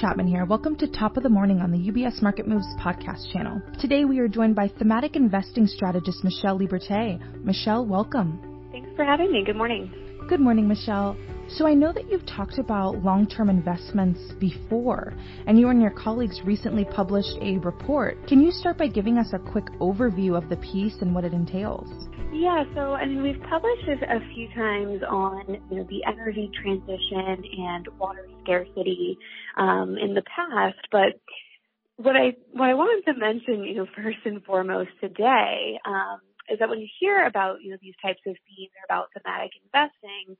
Chapman here. Welcome to Top of the Morning on the UBS Market Moves podcast channel. Today we are joined by thematic investing strategist Michelle Laliberte. Michelle, welcome. Thanks for having me. Good morning. Good morning, Michelle. So I know that you've talked about long-term investments before, and you and your colleagues recently published a report. Can you start by giving us a quick overview of the piece and what it entails? Yeah, so we've published a few times on the energy transition and water scarcity in the past, but what I wanted to mention, first and foremost today, is that when you hear about these types of themes or about thematic investing,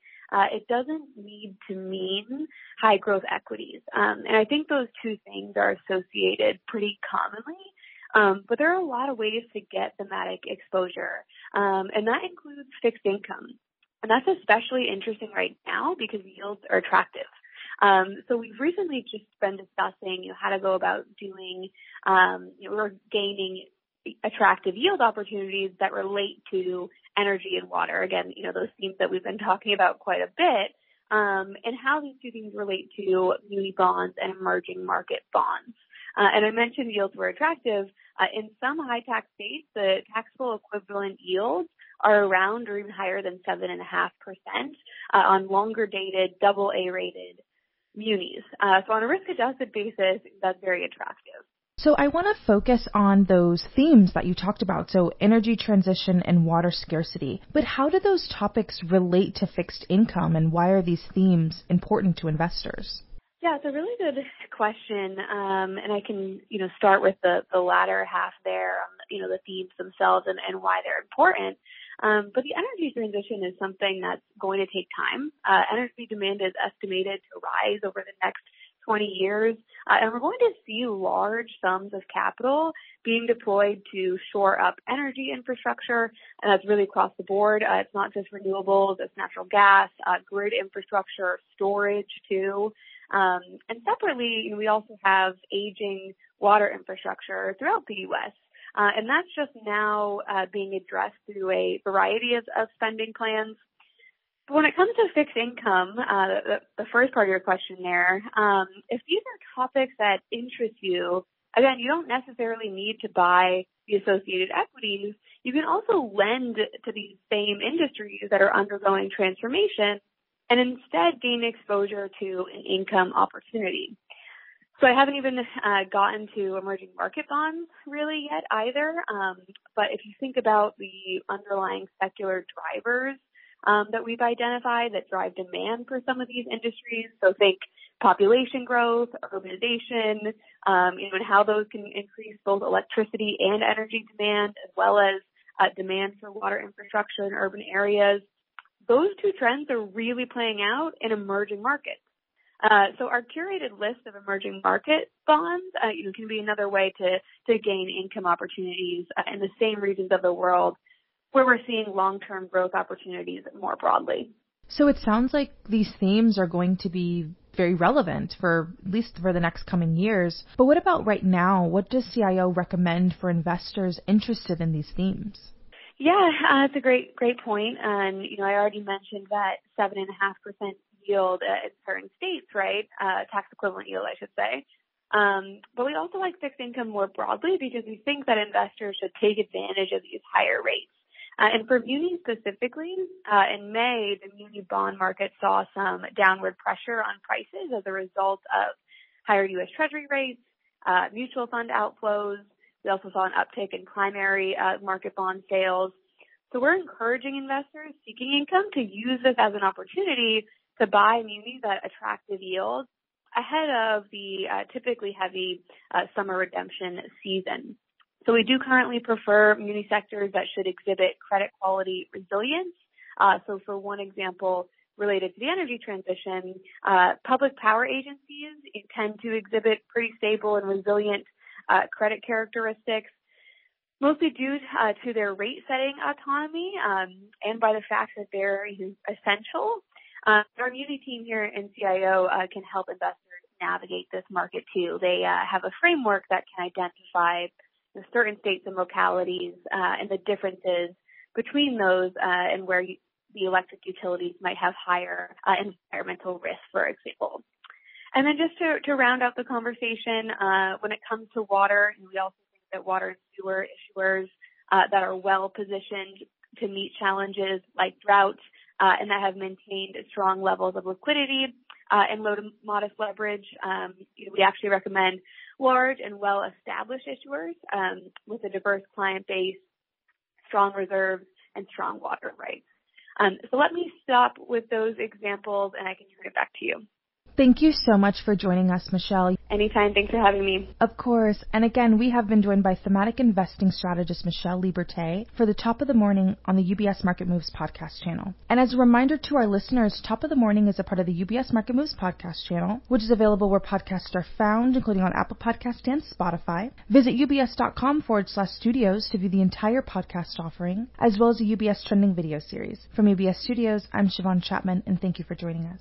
it doesn't need to mean high growth equities, and I think those two things are associated pretty commonly. But there are a lot of ways to get thematic exposure, and that includes fixed income, and that's especially interesting right now because yields are attractive. So we've recently just been discussing how to go about doing or gaining attractive yield opportunities that relate to energy and water. Again, those themes that we've been talking about quite a bit, and how these two things relate to muni bonds and emerging market bonds. And I mentioned yields were attractive. In some high tax states, the taxable equivalent yields are around or even higher than 7.5% on longer dated, double A rated munis. So on a risk adjusted basis, that's very attractive. So I want to focus on those themes that you talked about, so energy transition and water scarcity. But how do those topics relate to fixed income, and why are these themes important to investors? Yeah, it's a really good question, and I can start with the latter half there, the themes themselves and why they're important. But the energy transition is something that's going to take time. Energy demand is estimated to rise over the next 20 years, and we're going to see large sums of capital being deployed to shore up energy infrastructure, and that's really across the board. It's not just renewables, it's natural gas, grid infrastructure, storage too. And separately, we also have aging water infrastructure throughout the U.S., and that's just now being addressed through a variety of spending plans. But when it comes to fixed income, the first part of your question there, if these are topics that interest you, again, you don't necessarily need to buy the associated equities. You can also lend to these same industries that are undergoing transformation and instead gain exposure to an income opportunity. So I haven't even gotten to emerging market bonds really yet either. But if you think about the underlying secular drivers that we've identified that drive demand for some of these industries, so think population growth, urbanization, and how those can increase both electricity and energy demand, as well as demand for water infrastructure in urban areas. Those two trends are really playing out in emerging markets. So our curated list of emerging market bonds can be another way to gain income opportunities in the same regions of the world where we're seeing long-term growth opportunities more broadly. So it sounds like these themes are going to be very relevant for at least for the next coming years. But what about right now? What does CIO recommend for investors interested in these themes? Yeah, that's a great point. And I already mentioned that 7.5% yield in certain states, right? Tax equivalent yield, I should say. But we also like fixed income more broadly because we think that investors should take advantage of these higher rates. And for munis specifically, in May, the muni bond market saw some downward pressure on prices as a result of higher U.S. Treasury rates, mutual fund outflows. We also saw an uptick in primary market bond sales. So we're encouraging investors seeking income to use this as an opportunity to buy munis at attractive yields ahead of the typically heavy summer redemption season. So we do currently prefer muni sectors that should exhibit credit quality resilience. So for one example, related to the energy transition, public power agencies tend to exhibit pretty stable and resilient credit characteristics, mostly due to their rate-setting autonomy and by the fact that they're essential. Our muni team here in CIO can help investors navigate this market too. They have a framework that can identify certain states and localities and the differences between those and where the electric utilities might have higher environmental risk, for example. And then just to round out the conversation, when it comes to water, we also think that water and sewer issuers that are well positioned to meet challenges like drought and that have maintained strong levels of liquidity and low to modest leverage, we actually recommend large and well-established issuers with a diverse client base, strong reserves, and strong water rights. So let me stop with those examples, and I can turn it back to you. Thank you so much for joining us, Michelle. Anytime. Thanks for having me. Of course. And again, we have been joined by thematic investing strategist Michelle Laliberte for the Top of the Morning on the UBS Market Moves podcast channel. And as a reminder to our listeners, Top of the Morning is a part of the UBS Market Moves podcast channel, which is available where podcasts are found, including on Apple Podcasts and Spotify. Visit ubs.com/studios to view the entire podcast offering, as well as a UBS trending video series. From UBS Studios, I'm Siobhan Chapman, and thank you for joining us.